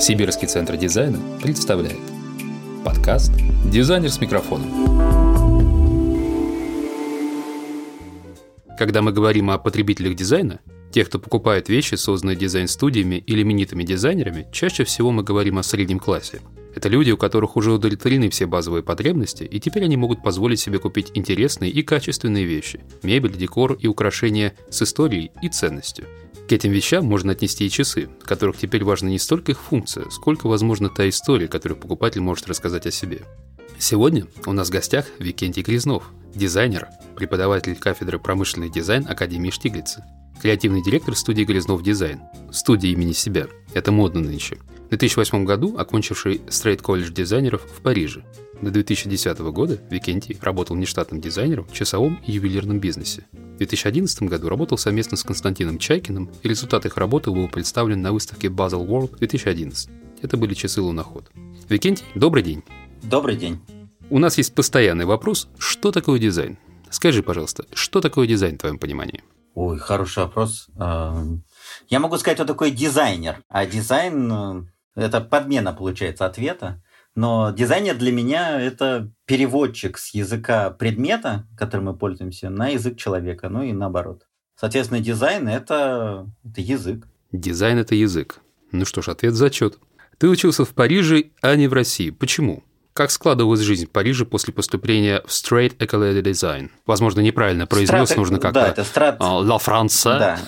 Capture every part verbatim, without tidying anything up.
Сибирский центр дизайна представляет подкаст «Дизайнер с микрофоном». Когда мы говорим о потребителях дизайна, тех, кто покупает вещи, созданные дизайн-студиями или именитыми дизайнерами, чаще всего мы говорим о среднем классе. Это люди, у которых уже удовлетворены все базовые потребности, и теперь они могут позволить себе купить интересные и качественные вещи – мебель, декор и украшения с историей и ценностью. К этим вещам можно отнести и часы, которых теперь важна не столько их функция, сколько, возможно, та история, которую покупатель может рассказать о себе. Сегодня у нас в гостях Викентий Грязнов, дизайнер, преподаватель кафедры промышленный дизайн Академии Штиглица, креативный директор студии «Грязнов Дизайн», студии имени себя, это модно нынче, в две тысячи восьмом году окончивший Strate колледж дизайнеров в Париже. До две тысячи десятого года Викентий работал нештатным дизайнером в часовом и ювелирном бизнесе. В две тысячи одиннадцатом году работал совместно с Константином Чайкиным, и результат их работы был представлен на выставке Baselworld две тысячи одиннадцать. Это были часы «Луноход». Викентий, добрый день. Добрый день. У нас есть постоянный вопрос, что такое дизайн? Скажи, пожалуйста, что такое дизайн в твоем понимании? Ой, хороший вопрос. Я могу сказать, что такое дизайнер. А дизайн – это подмена, получается, ответа. Но дизайнер для меня – это переводчик с языка предмета, которым мы пользуемся, на язык человека, ну и наоборот. Соответственно, дизайн – это, это язык. Дизайн – это язык. Ну что ж, ответ зачет. Ты учился в Париже, а не в России. Почему? Как складывалась жизнь в Париже после поступления в Strate Academy Design? Возможно, неправильно произнес, Strate, нужно как-то... Да, это Strate... La France. Да,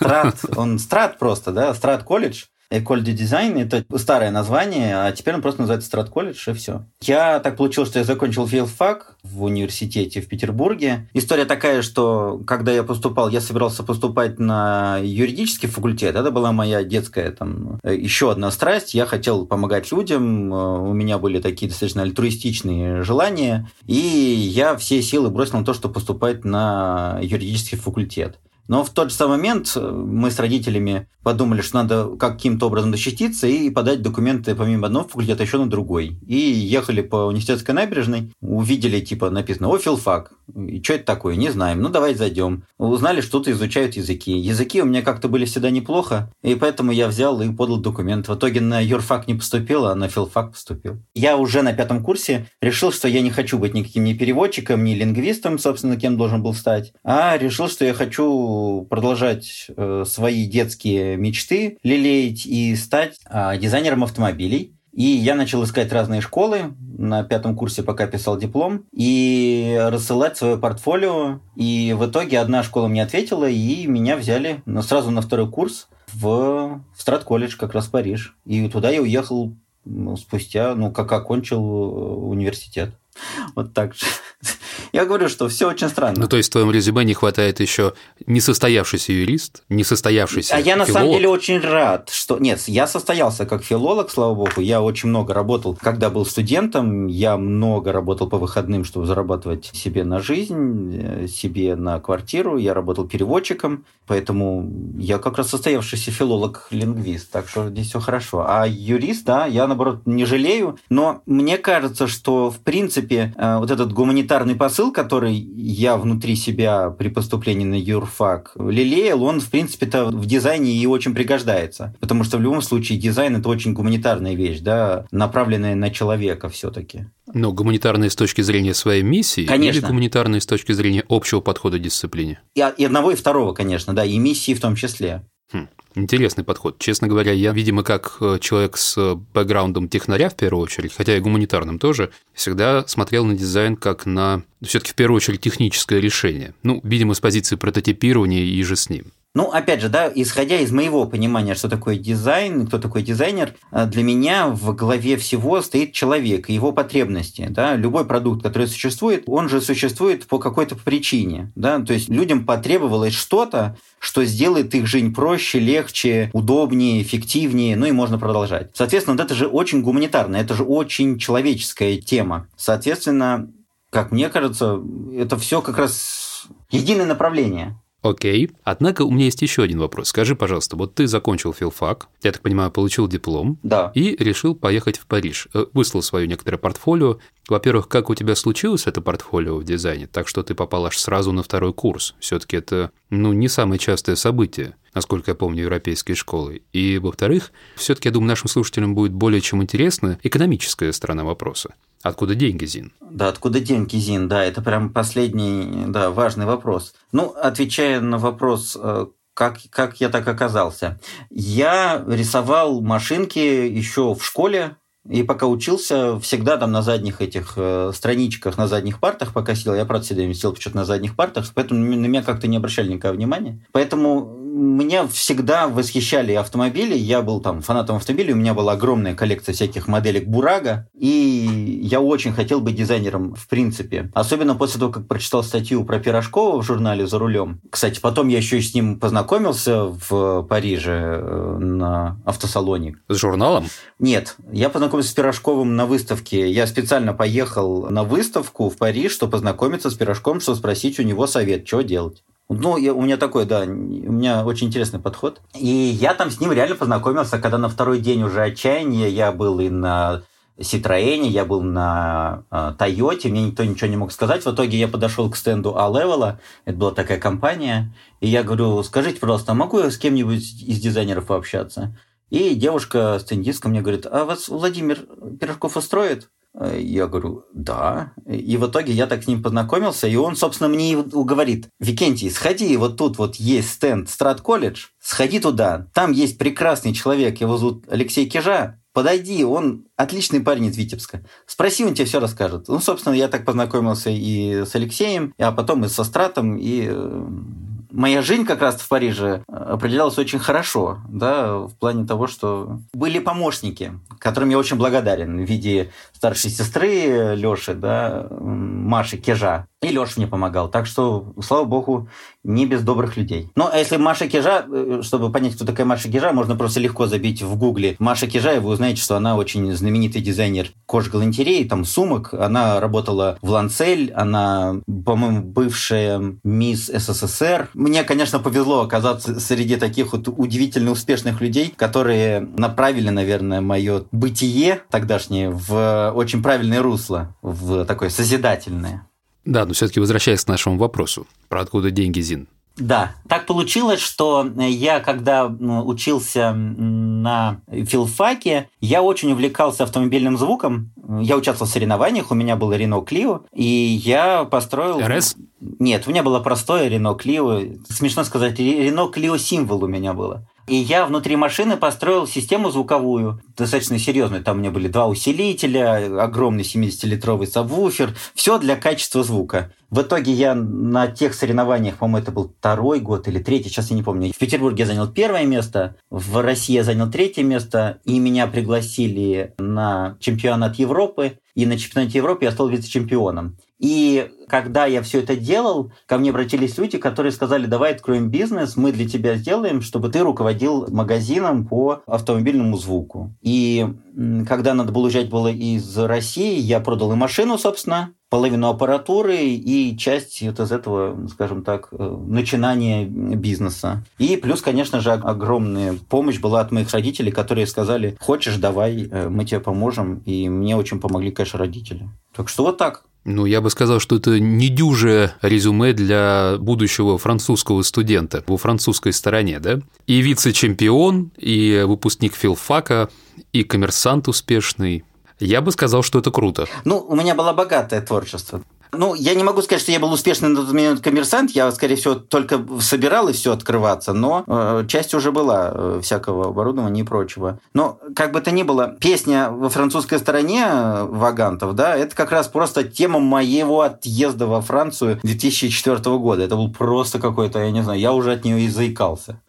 Strate, он Strate просто, да, Strate колледж. École de Design – это старое название, а теперь он просто называется Strate College, и все. Я так получилось, что я закончил филфак в университете в Петербурге. История такая, что когда я поступал, я собирался поступать на юридический факультет. Это была моя детская там еще одна страсть. Я хотел помогать людям, у меня были такие достаточно альтруистичные желания, и я все силы бросил на то, чтобы поступать на юридический факультет. Но в тот же самый момент мы с родителями подумали, что надо каким-то образом защититься и подать документы помимо одного факультета еще на другой. И ехали по университетской набережной, увидели, типа, написано «О, филфак». И что это такое? Не знаем. Ну, давай зайдем. Узнали, что тут изучают языки. Языки у меня как-то были всегда неплохо, и поэтому я взял и подал документ. В итоге на юрфак не поступил, а на филфак поступил. Я уже на пятом курсе решил, что я не хочу быть никаким ни переводчиком, ни лингвистом, собственно, кем должен был стать, а решил, что я хочу продолжать э, свои детские мечты, лелеять и стать э, дизайнером автомобилей. И я начал искать разные школы на пятом курсе, пока писал диплом, и рассылать свое портфолио. И в итоге одна школа мне ответила, и меня взяли сразу на второй курс в, в Strate колледж, как раз в Париж. И туда я уехал спустя, ну, как окончил университет. Вот так же. Я говорю, что все очень странно. Ну, то есть в твоем резюме не хватает еще несостоявшийся юрист, несостоявшийся филолог. А я на самом деле очень рад, что... Нет, я состоялся как филолог, слава богу. Я очень много работал, когда был студентом. Я много работал по выходным, чтобы зарабатывать себе на жизнь, себе на квартиру. Я работал переводчиком, поэтому я как раз состоявшийся филолог-лингвист. Так что здесь все хорошо. А юрист, да, я, наоборот, не жалею. Но мне кажется, что, в принципе, вот этот гуманитарный посыл, который я внутри себя при поступлении на юрфак лелеял, он, в принципе-то, в дизайне и очень пригождается. Потому что в любом случае дизайн – это очень гуманитарная вещь, да, направленная на человека все-таки. Но гуманитарные с точки зрения своей миссии, конечно, или гуманитарные с точки зрения общего подхода к дисциплине? И одного, и второго, конечно, да, и миссии в том числе. Хм. Интересный подход. Честно говоря, я, видимо, как человек с бэкграундом технаря, в первую очередь, хотя и гуманитарным тоже, всегда смотрел на дизайн как на, все-таки в первую очередь, техническое решение. Ну, видимо, с позиции прототипирования и же с ним. Ну, опять же, да, исходя из моего понимания, что такое дизайн, кто такой дизайнер, для меня в голове всего стоит человек и его потребности, да, любой продукт, который существует, он же существует по какой-то причине, да, то есть людям потребовалось что-то, что сделает их жизнь проще, легче, удобнее, эффективнее, ну и можно продолжать. Соответственно, вот это же очень гуманитарно, это же очень человеческая тема, соответственно, как мне кажется, это все как раз единое направление. Окей. Okay. Однако у меня есть еще один вопрос. Скажи, пожалуйста, вот ты закончил филфак, я так понимаю, получил диплом, да, и решил поехать в Париж. Выслал свое некоторое портфолио. Во-первых, как у тебя случилось это портфолио в дизайне, так что ты попал аж сразу на второй курс. Все-таки это, ну, не самое частое событие. насколько я помню, европейские школы. И, во-вторых, все-таки, я думаю, нашим слушателям будет более чем интересна экономическая сторона вопроса. Откуда деньги, Зин? Да, откуда деньги, Зин, да, это прям последний, да, важный вопрос. Ну, отвечая на вопрос, как, как я так оказался, я рисовал машинки еще в школе, и пока учился, всегда там на задних этих э, страничках, на задних партах, пока сидел, я, правда, всегда сидел почему-то на задних партах, поэтому на меня как-то не обращали никакого внимания. Поэтому меня всегда восхищали автомобили. Я был там фанатом автомобилей, у меня была огромная коллекция всяких моделек Бурага, и я очень хотел быть дизайнером в принципе. Особенно после того, как прочитал статью про Пирожкова в журнале «За рулем». Кстати, потом я еще и с ним познакомился в Париже на автосалоне. С журналом? Нет, я познакомился с Пирожковым на выставке. Я специально поехал на выставку в Париж, чтобы познакомиться с Пирожком, чтобы спросить у него совет, что делать. Ну, я, у меня такой, да, у меня очень интересный подход. И я там с ним реально познакомился, когда на второй день уже отчаяния я был и на Ситроэне, я был на э, Тойоте, мне никто ничего не мог сказать. В итоге я подошел к стенду А-Левела, это была такая компания, и я говорю, скажите, пожалуйста, а могу я с кем-нибудь из дизайнеров пообщаться? И девушка-стендистка мне говорит, а вас Владимир Пирожков устроит? Я говорю, да. И в итоге я так с ним познакомился, и он, собственно, мне говорит, Викентий, сходи, вот тут вот есть стенд Strate College, сходи туда, там есть прекрасный человек, его зовут Алексей Кижа, подойди, он отличный парень из Витебска, спроси, он тебе все расскажет. Ну, собственно, я так познакомился и с Алексеем, а потом и со Стратом, и... Моя жизнь как раз в Париже определялась очень хорошо, да, в плане того, что были помощники, которым я очень благодарен, в виде старшей сестры Лёши, да, Маши Кижа. И Лёша мне помогал. Так что, слава богу, не без добрых людей. Ну, а если Маша Кижа, чтобы понять, кто такая Маша Кижа, можно просто легко забить в гугле Маша Кижа, и вы узнаете, что она очень знаменитый дизайнер кож-галантереи, там, сумок. Она работала в Ланцель, она, по-моему, бывшая мисс СССР. Мне, конечно, повезло оказаться среди таких вот удивительно успешных людей, которые направили, наверное, мое бытие тогдашнее в очень правильное русло, в такое созидательное. Да, но все-таки возвращаясь к нашему вопросу, про откуда деньги, Зин? Да, так получилось, что я, когда учился на филфаке, я очень увлекался автомобильным звуком. Я участвовал в соревнованиях, у меня был Рено Клио, и я построил... РС? Нет, у меня было простое Рено Клио. Смешно сказать, Рено Клио Символ у меня было. И я внутри машины построил систему звуковую, достаточно серьезную. Там у меня были два усилителя, огромный семидесятилитровый сабвуфер. Все для качества звука. В итоге я на тех соревнованиях, по-моему, это был второй год или третий, сейчас я не помню. В Петербурге я занял первое место, в России я занял третье место, и меня пригласили на чемпионат Европы. И на чемпионате Европы я стал вице-чемпионом. И когда я все это делал, ко мне обратились люди, которые сказали, давай откроем бизнес, мы для тебя сделаем, чтобы ты руководил магазином по автомобильному звуку. И когда надо было уезжать было из России, я продал и машину, собственно, половину аппаратуры и часть вот из этого, скажем так, начинания бизнеса. И плюс, конечно же, огромная помощь была от моих родителей, которые сказали, хочешь, давай, мы тебе поможем. И мне очень помогли, конечно, родители. Так что вот так. Ну, я бы сказал, что это недюжее резюме для будущего французского студента во французской стороне, да? И вице-чемпион, и выпускник филфака, и коммерсант успешный. Я бы сказал, что это круто. Ну, у меня было богатое творчество. Ну, я не могу сказать, что я был успешный на тот момент коммерсант. Я, скорее всего, только собирал и все открываться, но э, часть уже была э, всякого оборудования и прочего. Но, как бы то ни было, песня во французской стороне Вагантов, да, это как раз просто тема моего отъезда во Францию две тысячи четвёртого года. Это был просто какой-то, я не знаю, я уже от нее и заикался.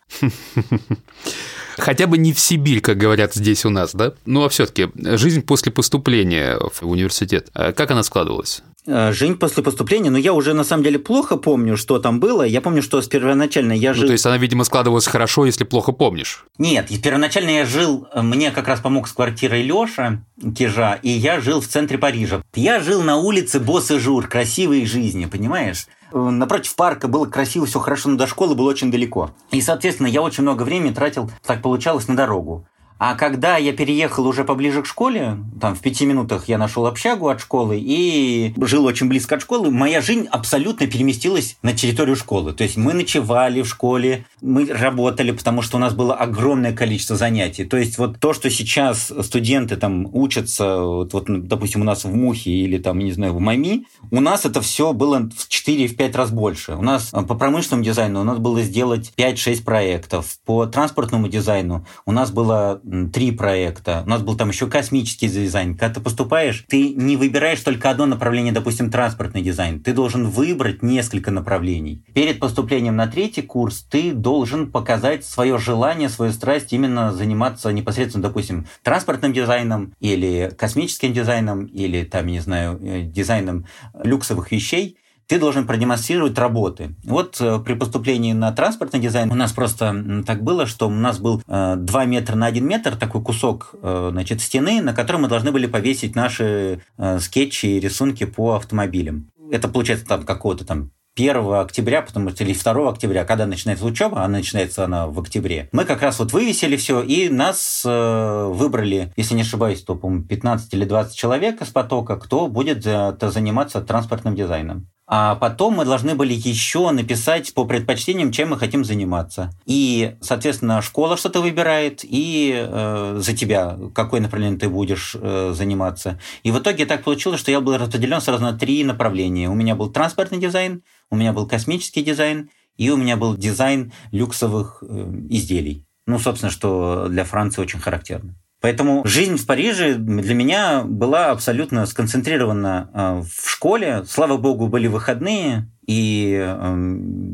Хотя бы не в Сибирь, как говорят здесь у нас, да? Ну, а все-таки жизнь после поступления в университет, как она складывалась? Жизнь после поступления, но ну, я уже на самом деле плохо помню, что там было. Я помню, что с первоначально я жил... Ну, то есть она, видимо, складывалась хорошо, если плохо помнишь. Нет, первоначально я жил, мне как раз помог с квартирой Лёша Кижа, и я жил в центре Парижа. Я жил на улице Босс-Эжур, красивой жизни, понимаешь? Напротив парка было красиво, все хорошо, но до школы было очень далеко. И, соответственно, я очень много времени тратил, так получалось, на дорогу. А когда я переехал уже поближе к школе, там в пяти минутах я нашел общагу от школы и жил очень близко от школы, моя жизнь абсолютно переместилась на территорию школы. То есть мы ночевали в школе, мы работали, потому что у нас было огромное количество занятий. То есть вот то, что сейчас студенты там учатся, вот, вот допустим, у нас в Мухе или там, не знаю, в МАМИ, у нас это все было в четыре-пять раз больше. У нас по промышленному дизайну у нас было сделать пять-шесть проектов. По транспортному дизайну у нас было... три проекта. У нас был там еще космический дизайн. Когда ты поступаешь, ты не выбираешь только одно направление, допустим, транспортный дизайн. Ты должен выбрать несколько направлений. Перед поступлением на третий курс ты должен показать свое желание, свою страсть именно заниматься непосредственно, допустим, транспортным дизайном или космическим дизайном или, там, не знаю, дизайном люксовых вещей. Ты должен продемонстрировать работы. Вот э, при поступлении на транспортный дизайн у нас просто так было, что у нас был э, два метра на один метр, такой кусок э, значит, стены, на котором мы должны были повесить наши э, скетчи и рисунки по автомобилям. Это получается там какого-то там первого октября, потому что или второго октября, когда начинается учеба, а начинается она в октябре. Мы как раз вот вывесили все, и нас э, выбрали, если не ошибаюсь, то, по-моему, пятнадцать или двадцать человек из потока, кто будет э, заниматься транспортным дизайном. А потом мы должны были еще написать по предпочтениям, чем мы хотим заниматься. И, соответственно, школа что-то выбирает, и э, за тебя, какое направление ты будешь э, заниматься. И в итоге так получилось, что я был распределен сразу на три направления. У меня был транспортный дизайн, у меня был космический дизайн, и у меня был дизайн люксовых э, изделий. Ну, собственно, что для Франции очень характерно. Поэтому жизнь в Париже для меня была абсолютно сконцентрирована в школе. Слава богу, были выходные, и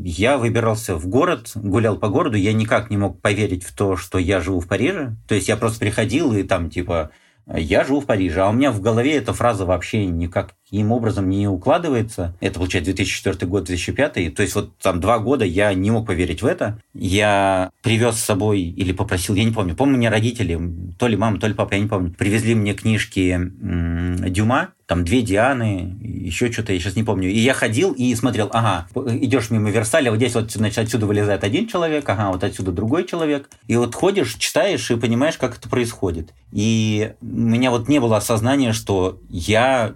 я выбирался в город, гулял по городу. Я никак не мог поверить в то, что я живу в Париже. То есть я просто приходил и там типа «я живу в Париже», а у меня в голове эта фраза вообще никаким образом не укладывается. Это, получается, две тысячи четвёртый год, две тысячи пятый. То есть вот там два года я не мог поверить в это. Я привез с собой или попросил, я не помню, помню, мне родители, то ли мама, то ли папа, я не помню, привезли мне книжки м-м, Дюма, там «Две Дианы», еще что-то, я сейчас не помню. И я ходил и смотрел, ага, идешь мимо Версаля, вот здесь вот, значит, отсюда вылезает один человек, ага, вот отсюда другой человек. И вот ходишь, читаешь и понимаешь, как это происходит. И у меня вот не было осознания, что я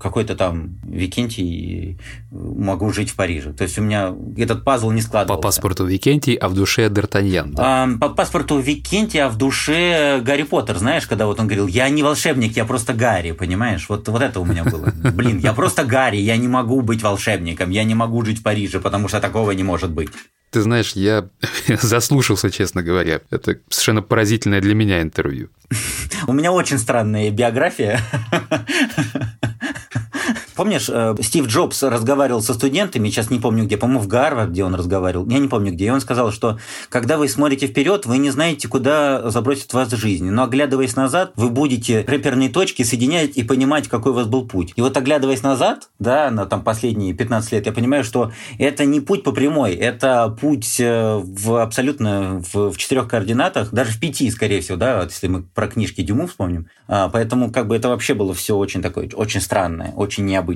какой-то там Викентий могу жить в Париже. То есть у меня этот пазл не складывался. По паспорту Викентий, а в душе Д'Артаньян, да? А, по паспорту Викентий, а в душе Гарри Поттер, знаешь, когда вот он говорил, я не волшебник, я просто Гарри, понимаешь? Вот, вот это у меня было. Блин, я просто Гарри, я не могу быть волшебником, я не могу жить в Париже, потому что такого не может быть. Ты знаешь, я заслушался, честно говоря. Это совершенно поразительное для меня интервью. У меня очень странная биография. Помнишь, Стив Джобс разговаривал со студентами, сейчас не помню где, по-моему, в Гарварде, где он разговаривал, я не помню где, и он сказал, что когда вы смотрите вперед, вы не знаете, куда забросит вас жизнь, но оглядываясь назад, вы будете реперные точки соединять и понимать, какой у вас был путь. И вот оглядываясь назад, да, на там последние пятнадцать лет, я понимаю, что это не путь по прямой, это путь в абсолютно в, в четырех координатах, даже в пяти, скорее всего, да, вот если мы про книжки Дюму вспомним, а, поэтому как бы это вообще было все очень такое, очень странное, очень необычное.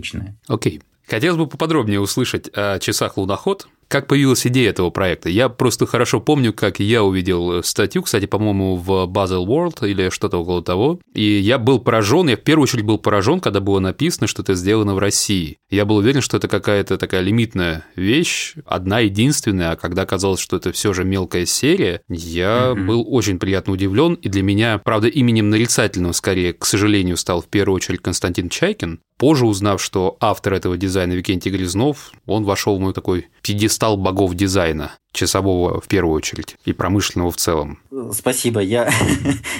Окей. Okay. Хотелось бы поподробнее услышать о часах «Луноход». Как появилась идея этого проекта? Я просто хорошо помню, как я увидел статью, кстати, по-моему, в Baselworld или что-то около того, и я был поражен, я в первую очередь был поражен, когда было написано, что это сделано в России. Я был уверен, что это какая-то такая лимитная вещь, одна единственная, а когда оказалось, что это все же мелкая серия, я mm-hmm. был очень приятно удивлен, и для меня, правда, именем нарицательным скорее, к сожалению, стал в первую очередь Константин Чайкин, позже узнав, что автор этого дизайна Викентий Грязнов, он вошел в мой такой пьедестал стал богов дизайна, часового в первую очередь и промышленного в целом. Спасибо. Я,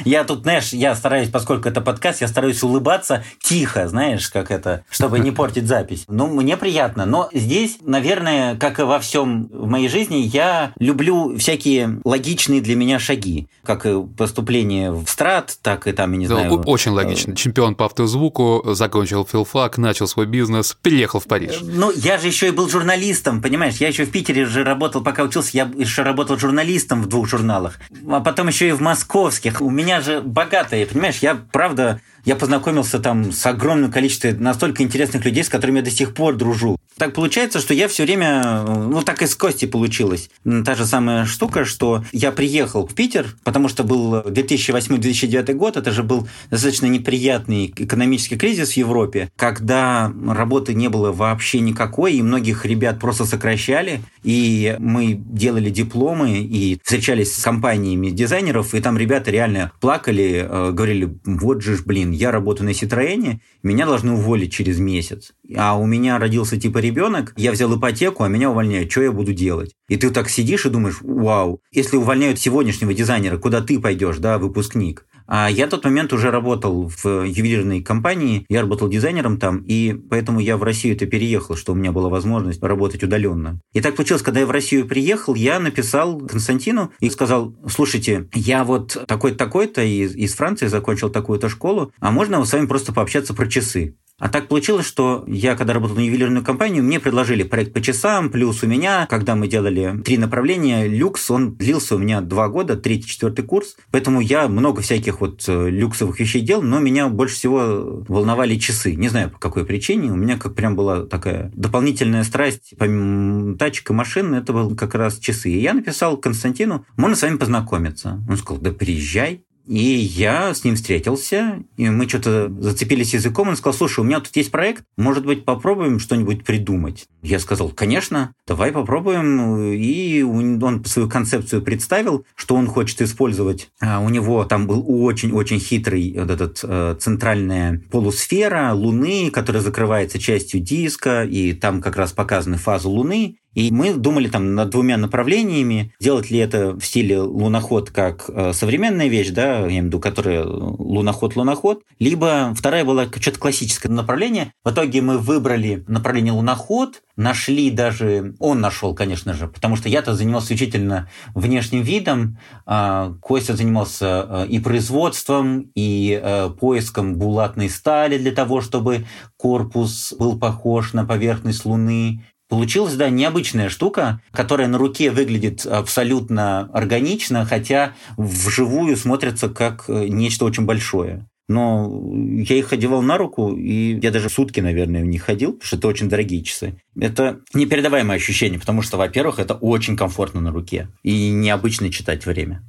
я тут, знаешь, я стараюсь, поскольку это подкаст, я стараюсь улыбаться тихо, знаешь, как это, чтобы не портить запись. Ну, мне приятно. Но здесь, наверное, как и во всем в моей жизни, я люблю всякие логичные для меня шаги. Как и поступление в Страт, так и там, я не да, знаю... Очень логично. Чемпион по автозвуку, закончил филфак, начал свой бизнес, переехал в Париж. Ну, я же еще и был журналистом, понимаешь? Я еще в Питере же работал, пока учился, я еще работал журналистом в двух журналах, а потом еще и в московских. У меня же богатые, понимаешь, я, правда, я познакомился там с огромным количеством настолько интересных людей, с которыми я до сих пор дружу. Так получается, что я все время... Ну, так и с Костей получилось. Та же самая штука, что я приехал в Питер, потому что был две тысячи восьмой - две тысячи девятый год, это же был достаточно неприятный экономический кризис в Европе, когда работы не было вообще никакой, и многих ребят просто сокращали, и мы делали дипломы, и встречались с компаниями дизайнеров, и там ребята реально плакали, говорили, вот же ж, блин, я работаю на Ситроене, меня должны уволить через месяц. А у меня родился типа ребенок, я взял ипотеку, а меня увольняют, что я буду делать? И ты так сидишь и думаешь, вау, если увольняют сегодняшнего дизайнера, куда ты пойдешь, да, выпускник? А я в тот момент уже работал в ювелирной компании, я работал дизайнером там, и поэтому я в Россию-то переехал, что у меня была возможность работать удаленно. И так получилось, когда я в Россию приехал, я написал Константину и сказал, слушайте, я вот такой-то, такой-то из, из Франции закончил такую-то школу, а можно с вами просто пообщаться про часы? А так получилось, что я, когда работал на ювелирную компанию, мне предложили проект по часам, плюс у меня, когда мы делали три направления, люкс, он длился у меня два года, третий, четвертый курс, поэтому я много всяких вот люксовых вещей делал, но меня больше всего волновали часы, не знаю по какой причине, у меня как прям была такая дополнительная страсть, помимо тачек и машин, это был как раз часы. И я написал Константину, можно с вами познакомиться. Он сказал, да приезжай. И я с ним встретился, и мы что-то зацепились языком. Он сказал, слушай, у меня тут есть проект, может быть, попробуем что-нибудь придумать? Я сказал, конечно, давай попробуем. И он свою концепцию представил, что он хочет использовать. У него там был очень-очень хитрый вот этот центральная полусфера Луны, которая закрывается частью диска, и там как раз показаны фазы Луны. И мы думали там над двумя направлениями, делать ли это в стиле луноход как э, современная вещь, да, я имею в виду, которая луноход-луноход, либо вторая была что-то классическое направление. В итоге мы выбрали направление луноход, нашли даже, он нашел, конечно же, потому что я-то занимался исключительно внешним видом, э, Костя занимался э, и производством, и э, поиском булатной стали для того, чтобы корпус был похож на поверхность Луны. Получилась, да, необычная штука, которая на руке выглядит абсолютно органично, хотя вживую смотрится как нечто очень большое. Но я их одевал на руку, и я даже сутки, наверное, в них ходил, потому что это очень дорогие часы. Это непередаваемое ощущение, потому что, во-первых, это очень комфортно на руке и необычно читать время.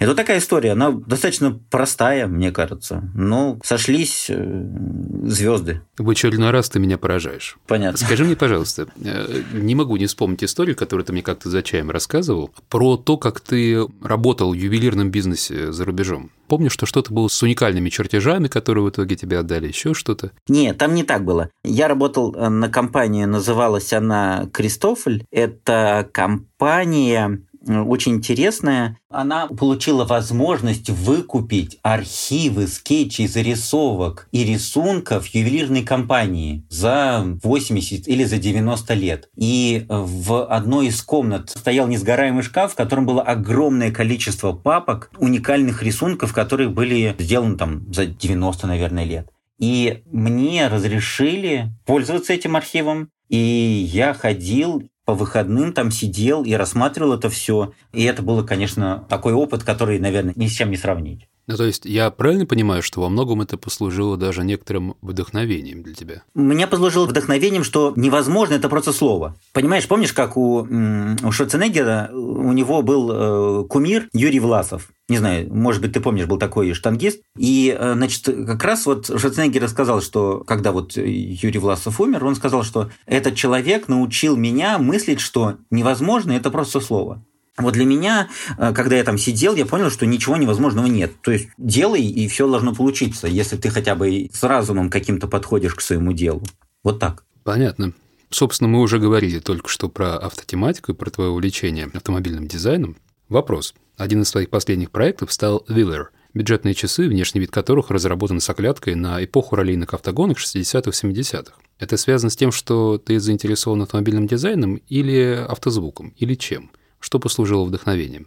Это такая история, она достаточно простая, мне кажется, но сошлись звезды. В очередной раз ты меня поражаешь. Понятно. Скажи мне, пожалуйста, не могу не вспомнить историю, которую ты мне как-то за чаем рассказывал, про то, как ты работал в ювелирном бизнесе за рубежом. Помню, что что-то было с уникальными чертежами, которые в итоге тебе отдали, еще что-то? Нет, там не так было. Я работал на компании, называлась она «Кристофль». Это компания... очень интересная. Она получила возможность выкупить архивы скетчей, зарисовок и рисунков ювелирной компании за восемьдесят или за девяносто лет. И в одной из комнат стоял несгораемый шкаф, в котором было огромное количество папок уникальных рисунков, которые были сделаны там за девяносто, наверное, лет. И мне разрешили пользоваться этим архивом, и я ходил... по выходным там сидел и рассматривал это все. И это было, конечно, такой опыт, который, наверное, ни с чем не сравнить. Ну, то есть, я правильно понимаю, что во многом это послужило даже некоторым вдохновением для тебя? Меня послужило вдохновением, что невозможно, это просто слово. Понимаешь, помнишь, как у, у Шварценеггера, у него был э, кумир Юрий Власов. Не знаю, может быть, ты помнишь, был такой штангист. И, значит, как раз вот Шварценеггер рассказал, что когда вот Юрий Власов умер, он сказал, что этот человек научил меня мыслить, что невозможно, это просто слово. Вот для меня, когда я там сидел, я понял, что ничего невозможного нет. То есть делай, и все должно получиться, если ты хотя бы с разумом каким-то подходишь к своему делу. Вот так. Понятно. Собственно, мы уже говорили только что про автотематику и про твое увлечение автомобильным дизайном. Вопрос. Один из твоих последних проектов стал Viller. Бюджетные часы, внешний вид которых разработан с оглядкой на эпоху раллийных автогонок шестидесятых-семидесятых. Это связано с тем, что ты заинтересован автомобильным дизайном или автозвуком, или чем? Что послужило вдохновением?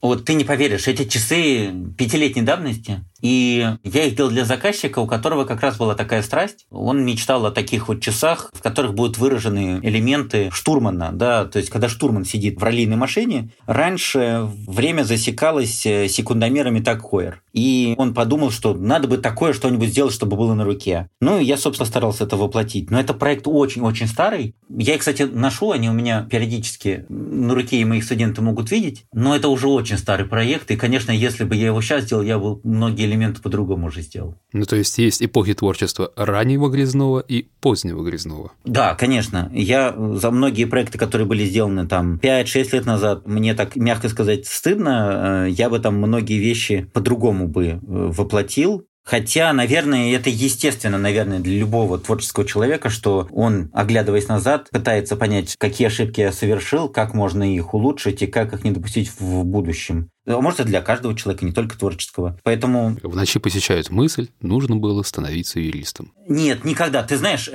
Вот ты не поверишь, эти часы пятилетней давности, И я их делал для заказчика, у которого как раз была такая страсть. Он мечтал о таких вот часах, в которых будут выражены элементы штурмана. Да? То есть, когда штурман сидит в раллийной машине, раньше время засекалось секундомерами так Хойер. И он подумал, что надо бы такое что-нибудь сделать, чтобы было на руке. Ну, и я, собственно, старался это воплотить. Но это проект очень-очень старый. Я их, кстати, ношу, они у меня периодически на руке, и мои студенты могут видеть. Но это уже очень старый проект. И, конечно, если бы я его сейчас сделал, я бы многие элементы по-другому уже сделал. Ну, то есть, есть эпохи творчества раннего Грязнова и позднего Грязнова. Да, конечно. Я за многие проекты, которые были сделаны там пять-шесть лет назад, мне так, мягко сказать, стыдно. Я бы там многие вещи по-другому бы воплотил. Хотя, наверное, это естественно, наверное, для любого творческого человека, что он, оглядываясь назад, пытается понять, какие ошибки я совершил, как можно их улучшить и как их не допустить в будущем. Может, это для каждого человека, не только творческого. Поэтому... В ночи посещают мысль, нужно было становиться юристом. Нет, никогда. Ты знаешь,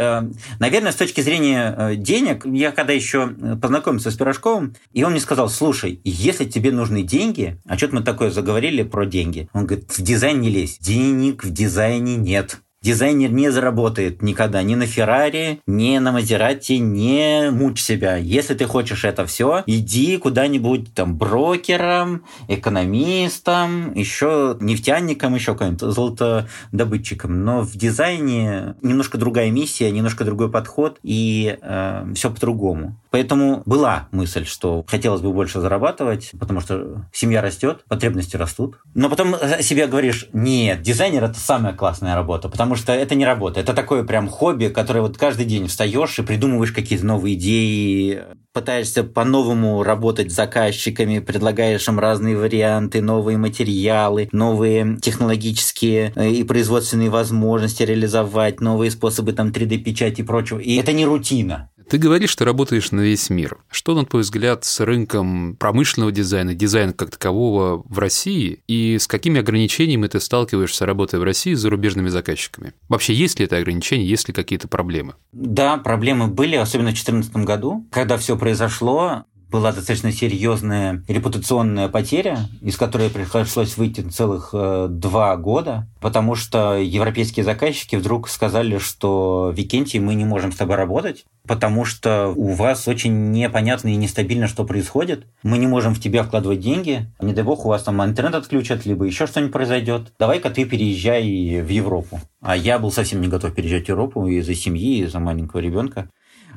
наверное, с точки зрения денег, я когда еще познакомился с Пирожковым, и он мне сказал, слушай, если тебе нужны деньги, а что-то мы такое заговорили про деньги. Он говорит, в дизайн не лезь. Денег в дизайне нет. Дизайнер не заработает никогда ни на Феррари, ни на Мазерати, не мучь себя. Если ты хочешь это все, иди куда-нибудь там брокером, экономистом, еще нефтяником, еще каким-то золотодобытчиком. Но в дизайне немножко другая миссия, немножко другой подход, и э, все по-другому. Поэтому была мысль, что хотелось бы больше зарабатывать, потому что семья растет, потребности растут. Но потом себе говоришь, нет, дизайнер – это самая классная работа, потому Потому что это не работа. Это такое прям хобби, которое вот каждый день встаешь и придумываешь какие-то новые идеи, пытаешься по-новому работать с заказчиками, предлагаешь им разные варианты, новые материалы, новые технологические и производственные возможности реализовать, новые способы там три дэ печати и прочего. И это не рутина. Ты говоришь, что работаешь на весь мир. Что, на твой взгляд, с рынком промышленного дизайна, дизайна как такового в России, и с какими ограничениями ты сталкиваешься, работая в России с зарубежными заказчиками? Вообще, есть ли это ограничения, есть ли какие-то проблемы? Да, проблемы были, особенно в две тысячи четырнадцатом году, когда все произошло. Была достаточно серьезная репутационная потеря, из которой пришлось выйти целых э, два года, потому что европейские заказчики вдруг сказали, что Викентий, мы не можем с тобой работать, потому что у вас очень непонятно и нестабильно, что происходит. Мы не можем в тебя вкладывать деньги. Не дай бог, у вас там интернет отключат, либо еще что-нибудь произойдет. Давай-ка ты переезжай в Европу. А я был совсем не готов переезжать в Европу из-за семьи, из-за маленького ребенка.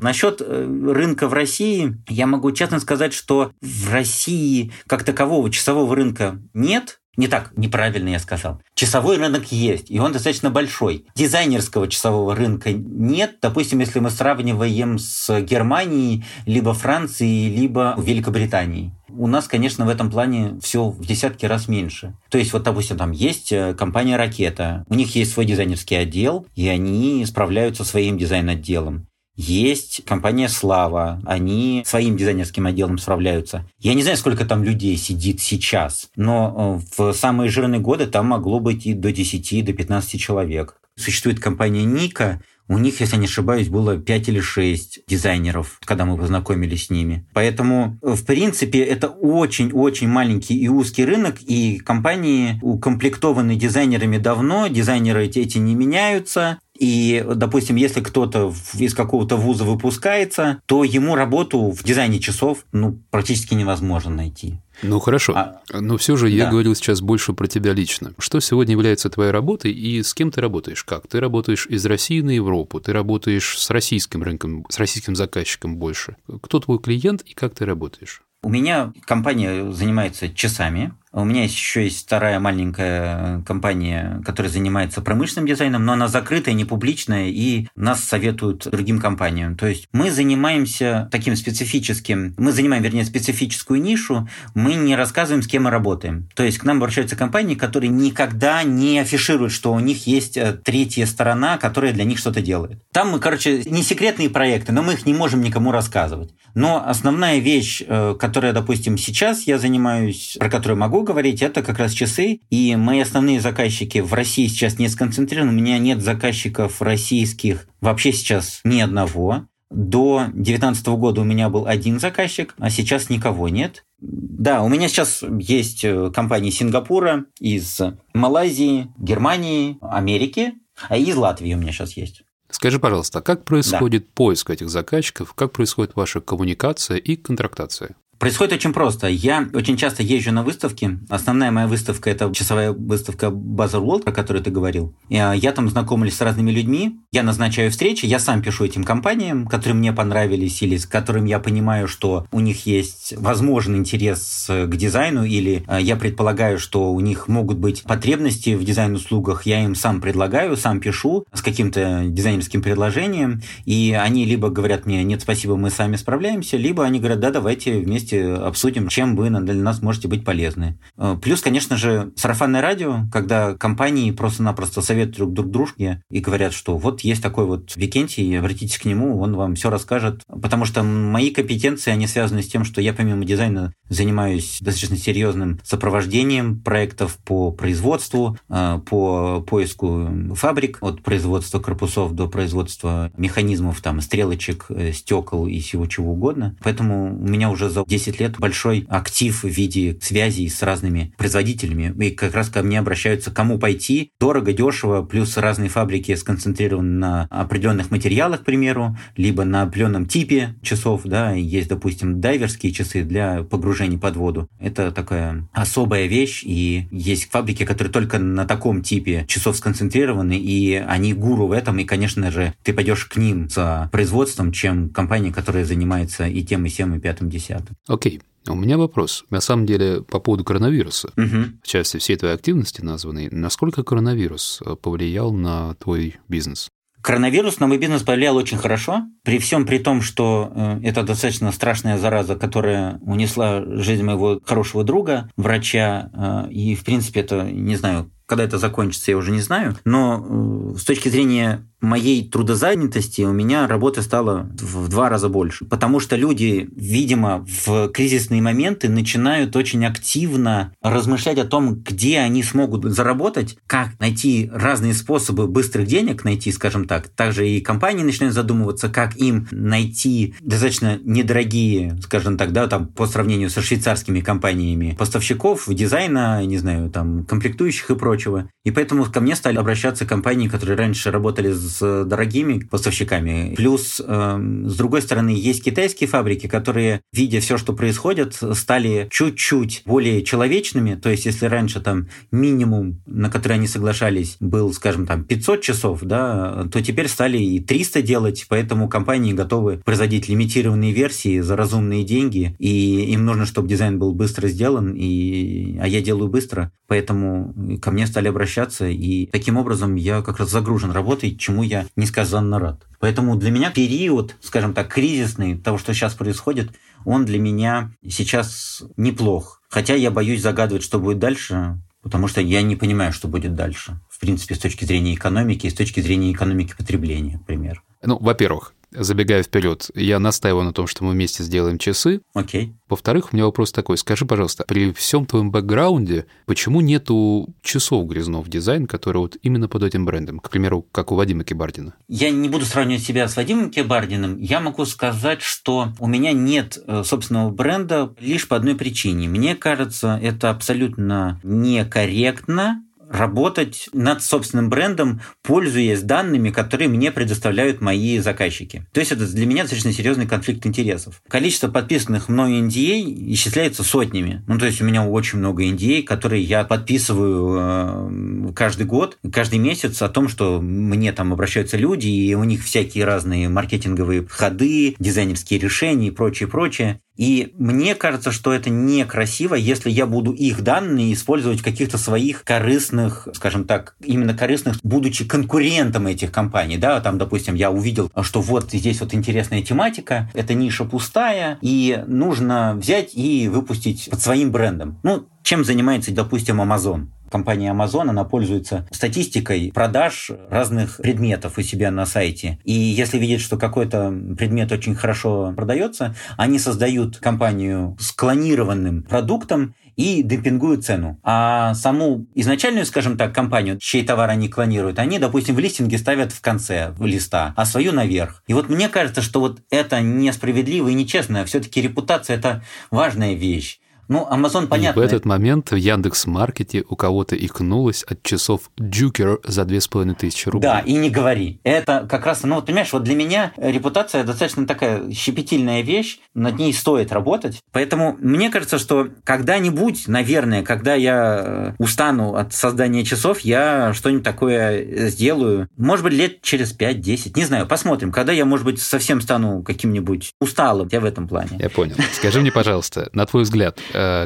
Насчет рынка в России, я могу честно сказать, что в России как такового часового рынка нет. Не так, неправильно я сказал. Часовой рынок есть, и он достаточно большой. Дизайнерского часового рынка нет. Допустим, если мы сравниваем с Германией, либо Францией, либо Великобританией. У нас, конечно, в этом плане все в десятки раз меньше. То есть, вот, допустим, там есть компания «Ракета». У них есть свой дизайнерский отдел, и они справляются своим дизайн-отделом. Есть компания «Слава», они своим дизайнерским отделом справляются. Я не знаю, сколько там людей сидит сейчас, но в самые жирные годы там могло быть и до десяти, до пятнадцати человек. Существует компания «Ника», у них, если не ошибаюсь, было пять или шесть дизайнеров, когда мы познакомились с ними. Поэтому, в принципе, это очень-очень маленький и узкий рынок, и компании укомплектованы дизайнерами давно, дизайнеры эти не меняются. И, допустим, если кто-то из какого-то вуза выпускается, то ему работу в дизайне часов ну, практически невозможно найти. Ну, хорошо. А, но все же я да. говорил сейчас больше про тебя лично. Что сегодня является твоей работой и с кем ты работаешь? Как? Ты работаешь из России на Европу, ты работаешь с российским рынком, с российским заказчиком больше. Кто твой клиент и как ты работаешь? У меня компания занимается часами. У меня еще есть вторая маленькая компания, которая занимается промышленным дизайном, но она закрытая, не публичная, и нас советуют другим компаниям. То есть мы занимаемся таким специфическим, мы занимаем, вернее, специфическую нишу, мы не рассказываем, с кем мы работаем. То есть к нам обращаются компании, которые никогда не афишируют, что у них есть третья сторона, которая для них что-то делает. Там мы, короче, не секретные проекты, но мы их не можем никому рассказывать. Но основная вещь, которая, допустим, сейчас я занимаюсь, про которую могу говорить, это как раз часы, и мои основные заказчики в России сейчас не сконцентрированы, у меня нет заказчиков российских вообще сейчас ни одного. До две тысячи девятнадцатого года у меня был один заказчик, а сейчас никого нет. Да, у меня сейчас есть компании Сингапура, из Малайзии, Германии, Америки, а из Латвии у меня сейчас есть. Скажи, пожалуйста, как происходит да. поиск этих заказчиков, как происходит ваша коммуникация и контрактация? Происходит очень просто. Я очень часто езжу на выставки. Основная моя выставка – это часовая выставка Baselworld, про которую ты говорил. Я там знакомлюсь с разными людьми, я назначаю встречи, я сам пишу этим компаниям, которые мне понравились или с которыми я понимаю, что у них есть возможный интерес к дизайну, или я предполагаю, что у них могут быть потребности в дизайн-услугах. Я им сам предлагаю, сам пишу с каким-то дизайнерским предложением, и они либо говорят мне «нет, спасибо, мы сами справляемся», либо они говорят «да, давайте вместе обсудим, чем вы для нас можете быть полезны». Плюс, конечно же, сарафанное радио, когда компании просто-напросто советуют друг дружке и говорят, что вот есть такой вот Викентий, обратитесь к нему, он вам все расскажет. Потому что мои компетенции, они связаны с тем, что я помимо дизайна занимаюсь достаточно серьезным сопровождением проектов по производству, по поиску фабрик, от производства корпусов до производства механизмов, там, стрелочек, стекол и всего чего угодно. Поэтому у меня уже за десять лет большой актив в виде связей с разными производителями. И как раз ко мне обращаются, кому пойти. Дорого, дешево, плюс разные фабрики сконцентрированы на определенных материалах, к примеру, либо на определенном типе часов. Да, есть, допустим, дайверские часы для погружения под воду. Это такая особая вещь, и есть фабрики, которые только на таком типе часов сконцентрированы, и они гуру в этом, и, конечно же, ты пойдешь к ним с производством, чем компания, которая занимается и тем, и тем, и пятым, десятым. Окей. Okay. У меня вопрос. На самом деле, по поводу коронавируса. Uh-huh. В части всей твоей активности названной, насколько коронавирус повлиял на твой бизнес? Коронавирус на мой бизнес повлиял очень хорошо, при всем при том, что э, это достаточно страшная зараза, которая унесла жизнь моего хорошего друга, врача, э, и, в принципе, это, не знаю, когда это закончится, я уже не знаю, но э, с точки зрения моей трудозанятости у меня работы стало в два раза больше, потому что люди, видимо, в кризисные моменты начинают очень активно размышлять о том, где они смогут заработать, как найти разные способы быстрых денег найти, скажем так. Также и компании начинают задумываться, как им найти достаточно недорогие, скажем так, да, там, по сравнению со швейцарскими компаниями, поставщиков, дизайна, не знаю, там, комплектующих и прочего. И поэтому ко мне стали обращаться компании, которые раньше работали с с дорогими поставщиками. Плюс, э, с другой стороны, есть китайские фабрики, которые, видя все, что происходит, стали чуть-чуть более человечными. То есть, если раньше там минимум, на который они соглашались, был, скажем, там пятьсот часов, да, то теперь стали и триста делать, поэтому компании готовы производить лимитированные версии за разумные деньги, и им нужно, чтобы дизайн был быстро сделан, и... а я делаю быстро, поэтому ко мне стали обращаться, и таким образом я как раз загружен работой, чему я несказанно рад. Поэтому для меня период, скажем так, кризисный, того, что сейчас происходит, он для меня сейчас неплох. Хотя я боюсь загадывать, что будет дальше, потому что я не понимаю, что будет дальше. В принципе, с точки зрения экономики и с точки зрения экономики потребления, например. Ну, во-первых, забегая вперед, я настаиваю на том, что мы вместе сделаем часы. Окей. Во-вторых, у меня вопрос такой. Скажи, пожалуйста, при всем твоем бэкграунде, почему нету часов Грязнов Дизайн, которые вот именно под этим брендом? К примеру, как у Вадима Кибардина. Я не буду сравнивать себя с Вадимом Кибардиным. Я могу сказать, что у меня нет собственного бренда лишь по одной причине. Мне кажется, это абсолютно некорректно работать над собственным брендом, пользуясь данными, которые мне предоставляют мои заказчики. То есть это для меня достаточно серьезный конфликт интересов. Количество подписанных мной эн ди эй исчисляется сотнями. Ну, то есть у меня очень много эн ди эй, которые я подписываю э, каждый год, каждый месяц о том, что мне там обращаются люди, и у них всякие разные маркетинговые ходы, дизайнерские решения и прочее, прочее. И мне кажется, что это некрасиво, если я буду их данные использовать в каких-то своих корыстных, скажем так, именно корыстных, будучи конкурентом этих компаний. Да, там, допустим, я увидел, что вот здесь вот интересная тематика, эта ниша пустая, и нужно взять и выпустить под своим брендом. Ну, чем занимается, допустим, Amazon. Компания Amazon, она пользуется статистикой продаж разных предметов у себя на сайте. И если видят, что какой-то предмет очень хорошо продается, они создают компанию с клонированным продуктом и демпингуют цену. А саму изначальную, скажем так, компанию, чей товар они клонируют, они, допустим, в листинге ставят в конце листа, а свою наверх. И вот мне кажется, что вот это несправедливо и нечестно. Все-таки репутация – это важная вещь. Ну, Amazon, понятно. И в этот момент в Яндекс.Маркете у кого-то икнулось от часов Джукер за две тысячи пятьсот рублей. Да, и не говори. Это как раз, ну, вот, понимаешь, вот для меня репутация достаточно такая щепетильная вещь, над ней стоит работать. Поэтому мне кажется, что когда-нибудь, наверное, когда я устану от создания часов, я что-нибудь такое сделаю. Может быть, лет через пять-десять, не знаю, посмотрим. Когда я, может быть, совсем стану каким-нибудь усталым, я в этом плане. Я понял. Скажи мне, пожалуйста, на твой взгляд,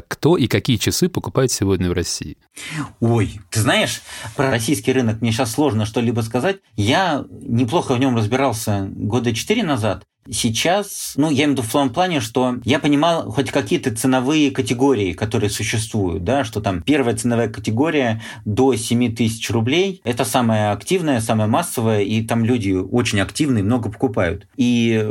кто и какие часы покупают сегодня в России? Ой, ты знаешь, про российский рынок мне сейчас сложно что-либо сказать. Я неплохо в нем разбирался года четыре назад. Сейчас, ну, я имею в виду в том плане, что я понимал хоть какие-то ценовые категории, которые существуют, да, что там первая ценовая категория до семь тысяч рублей, это самая активная, самая массовая, и там люди очень активны, много покупают. И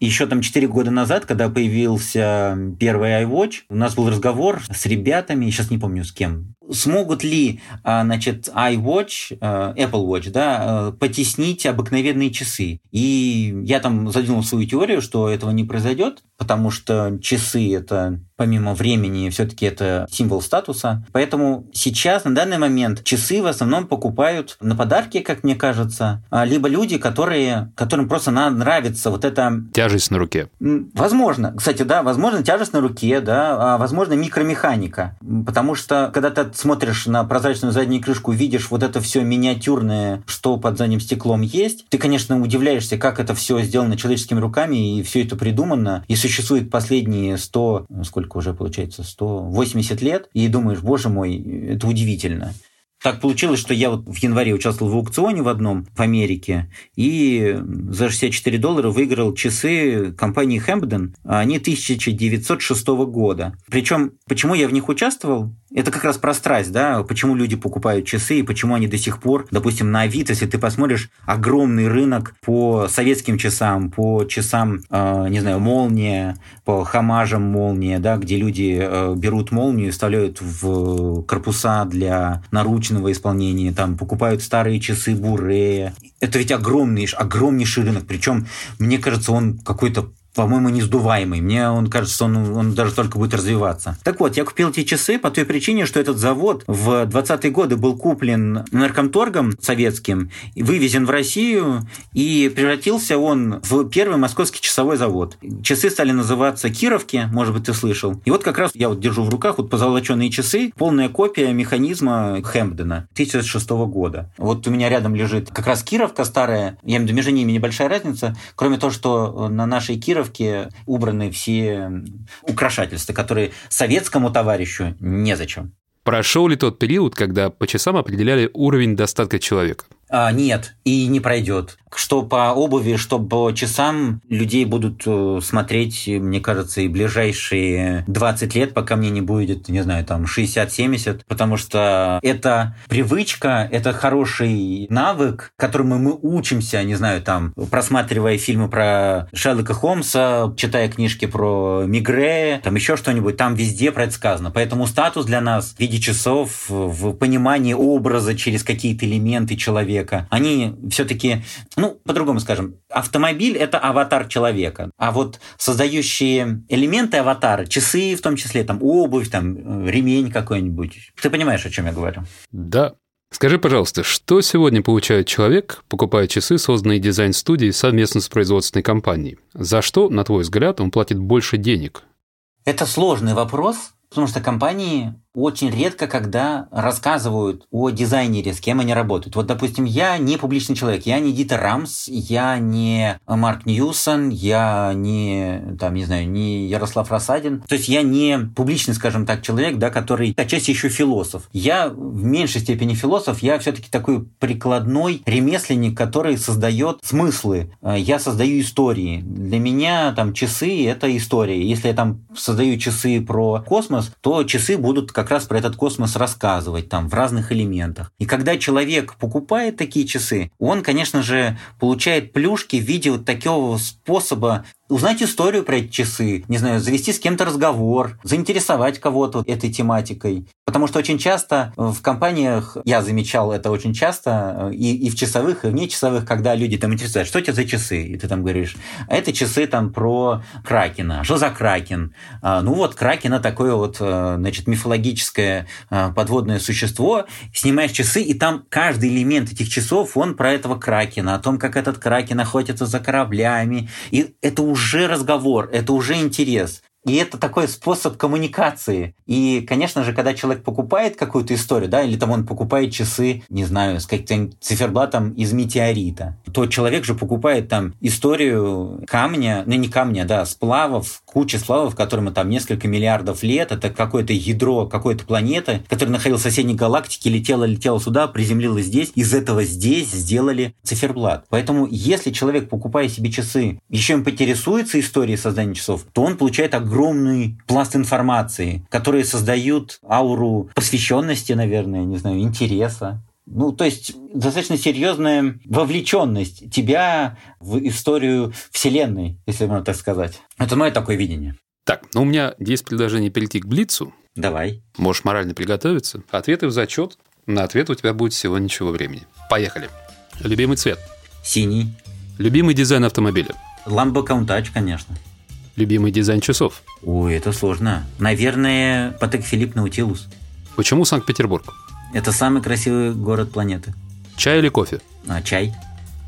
еще там четыре года назад, когда появился первый iWatch, у нас был разговор с ребятами, сейчас не помню с кем, смогут ли, значит, iWatch, Apple Watch, да, потеснить обыкновенные часы. И я там задвинул свою теорию, что этого не произойдет, потому что часы — это, помимо времени, все-таки это символ статуса. Поэтому сейчас, на данный момент, часы в основном покупают на подарки, как мне кажется, либо люди, которые, которым просто нравится вот это... Тяжесть на руке. Возможно. Кстати, да, возможно, тяжесть на руке, да, возможно, микромеханика. Потому что, когда ты смотришь на прозрачную заднюю крышку, видишь вот это все миниатюрное, что под задним стеклом есть, ты, конечно, удивляешься, как это все сделано человеческими руками, и все это придумано, и существует последние сто... Сколько? уже получается, сто восемьдесят лет, и думаешь, боже мой, это удивительно. Так получилось, что я вот в январе участвовал в аукционе в одном в Америке и за шестьдесят четыре доллара выиграл часы компании Хэмпден, они тысяча девятьсот шестого года. Причем, почему я в них участвовал? Это как раз про страсть, да, почему люди покупают часы и почему они до сих пор, допустим, на Авито, если ты посмотришь, огромный рынок по советским часам, по часам, э, не знаю, молния, по хамажам молния, да, где люди э, берут молнию и вставляют в корпуса для наручного исполнения, там, покупают старые часы Буре. Это ведь огромный, огромнейший рынок, причем, мне кажется, он какой-то, по-моему, несдуваемый. Мне он кажется, он, он даже только будет развиваться. Так вот, я купил эти часы по той причине, что этот завод в двадцатые годы был куплен наркомторгом советским, вывезен в Россию, и превратился он в первый московский часовой завод. Часы стали называться «Кировки», может быть, ты слышал. И вот как раз я вот держу в руках вот позолоченные часы, полная копия механизма Хэмпдена тысяча девятьсот шестого года. Вот у меня рядом лежит как раз «Кировка» старая, я имею в виду, между ними небольшая разница, кроме того, что на нашей «Кировке» убраны все украшательства, которые советскому товарищу незачем. Прошел ли тот период, когда по часам определяли уровень достатка человека? А, нет, и не пройдет. Что по обуви, что по часам людей будут смотреть, мне кажется, и ближайшие двадцать лет, пока мне не будет, не знаю, там шестьдесят-семьдесят, потому что это привычка, это хороший навык, которому мы учимся, не знаю, там, просматривая фильмы про Шерлока Холмса, читая книжки про Мегре, там еще что-нибудь, там везде про это сказано. Поэтому статус для нас в виде часов, в понимании образа через какие-то элементы человека, они все-таки... Ну, по-другому скажем, автомобиль – это аватар человека, а вот создающие элементы аватара, часы в том числе, там обувь, там ремень какой-нибудь. Ты понимаешь, о чем я говорю? Да. Скажи, пожалуйста, что сегодня получает человек, покупая часы, созданные дизайн-студией совместно с производственной компанией? За что, на твой взгляд, он платит больше денег? Это сложный вопрос, потому что компании очень редко, когда рассказывают о дизайнере, с кем они работают. Вот, допустим, я не публичный человек, я не Дитер Рамс, я не Марк Ньюсон, я не, там, не знаю, не Ярослав Рассадин. То есть я не публичный, скажем так, человек, да, который отчасти еще философ. Я в меньшей степени философ, я все-таки такой прикладной ремесленник, который создает смыслы. Я создаю истории. Для меня там часы — это история. Если я там создаю часы про космос, то часы будут как как раз про этот космос рассказывать там в разных элементах. И когда человек покупает такие часы, он, конечно же, получает плюшки в виде вот такого способа узнать историю про эти часы, не знаю, завести с кем-то разговор, заинтересовать кого-то этой тематикой. Потому что очень часто в компаниях, я замечал это очень часто, и, и в часовых, и в нечасовых, когда люди там интересуются, что у тебя за часы? И ты там говоришь, а это часы там про Кракена. Что за Кракен? А, ну вот Кракена такое вот, значит, мифологическое подводное существо. Снимаешь часы, и там каждый элемент этих часов, он про этого Кракена, о том, как этот Кракен охотится за кораблями. И это уже уже разговор, это уже интерес. И это такой способ коммуникации. И, конечно же, когда человек покупает какую-то историю, да, или там он покупает часы, не знаю, с каким-то циферблатом из метеорита, то человек же покупает там историю камня, ну не камня, да, сплавов, кучи сплавов, которому там несколько миллиардов лет, это какое-то ядро какой-то планеты, которая находилась в соседней галактике, летела, летела сюда, приземлилась здесь, из этого здесь сделали циферблат. Поэтому, если человек, покупая себе часы, еще им поинтересуется историей создания часов, то он получает огромное огромный пласт информации, которые создают ауру посвященности, наверное, не знаю, интереса. Ну, то есть достаточно серьезная вовлеченность тебя в историю Вселенной, если можно так сказать. Это мое такое видение. Так, ну у меня есть предложение перейти к блицу. Давай. Можешь морально приготовиться. Ответы в зачет. На ответ у тебя будет всего ничего времени. Поехали. Любимый цвет? Синий. Любимый дизайн автомобиля? Ламбо Каунтач, конечно. Любимый дизайн часов? Ой, это сложно. Наверное, Патек Филипп Наутилус. Почему Санкт-Петербург? Это самый красивый город планеты. Чай или кофе? А, чай.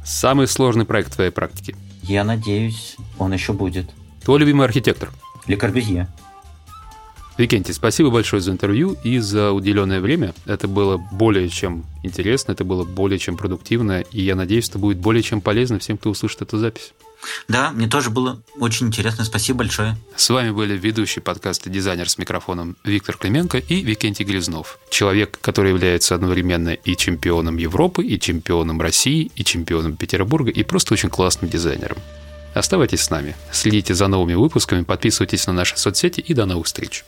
Самый сложный проект в твоей практике? Я надеюсь, он еще будет. Твой любимый архитектор? Ле Корбюзье. Викентий, спасибо большое за интервью и за уделенное время. Это было более чем интересно, это было более чем продуктивно, и я надеюсь, что будет более чем полезно всем, кто услышит эту запись. Да, мне тоже было очень интересно. Спасибо большое. С вами были ведущие подкаста «Дизайнер с микрофоном» Виктор Клименко и Викентий Грязнов. Человек, который является одновременно и чемпионом Европы, и чемпионом России, и чемпионом Петербурга, и просто очень классным дизайнером. Оставайтесь с нами, следите за новыми выпусками, подписывайтесь на наши соцсети и до новых встреч.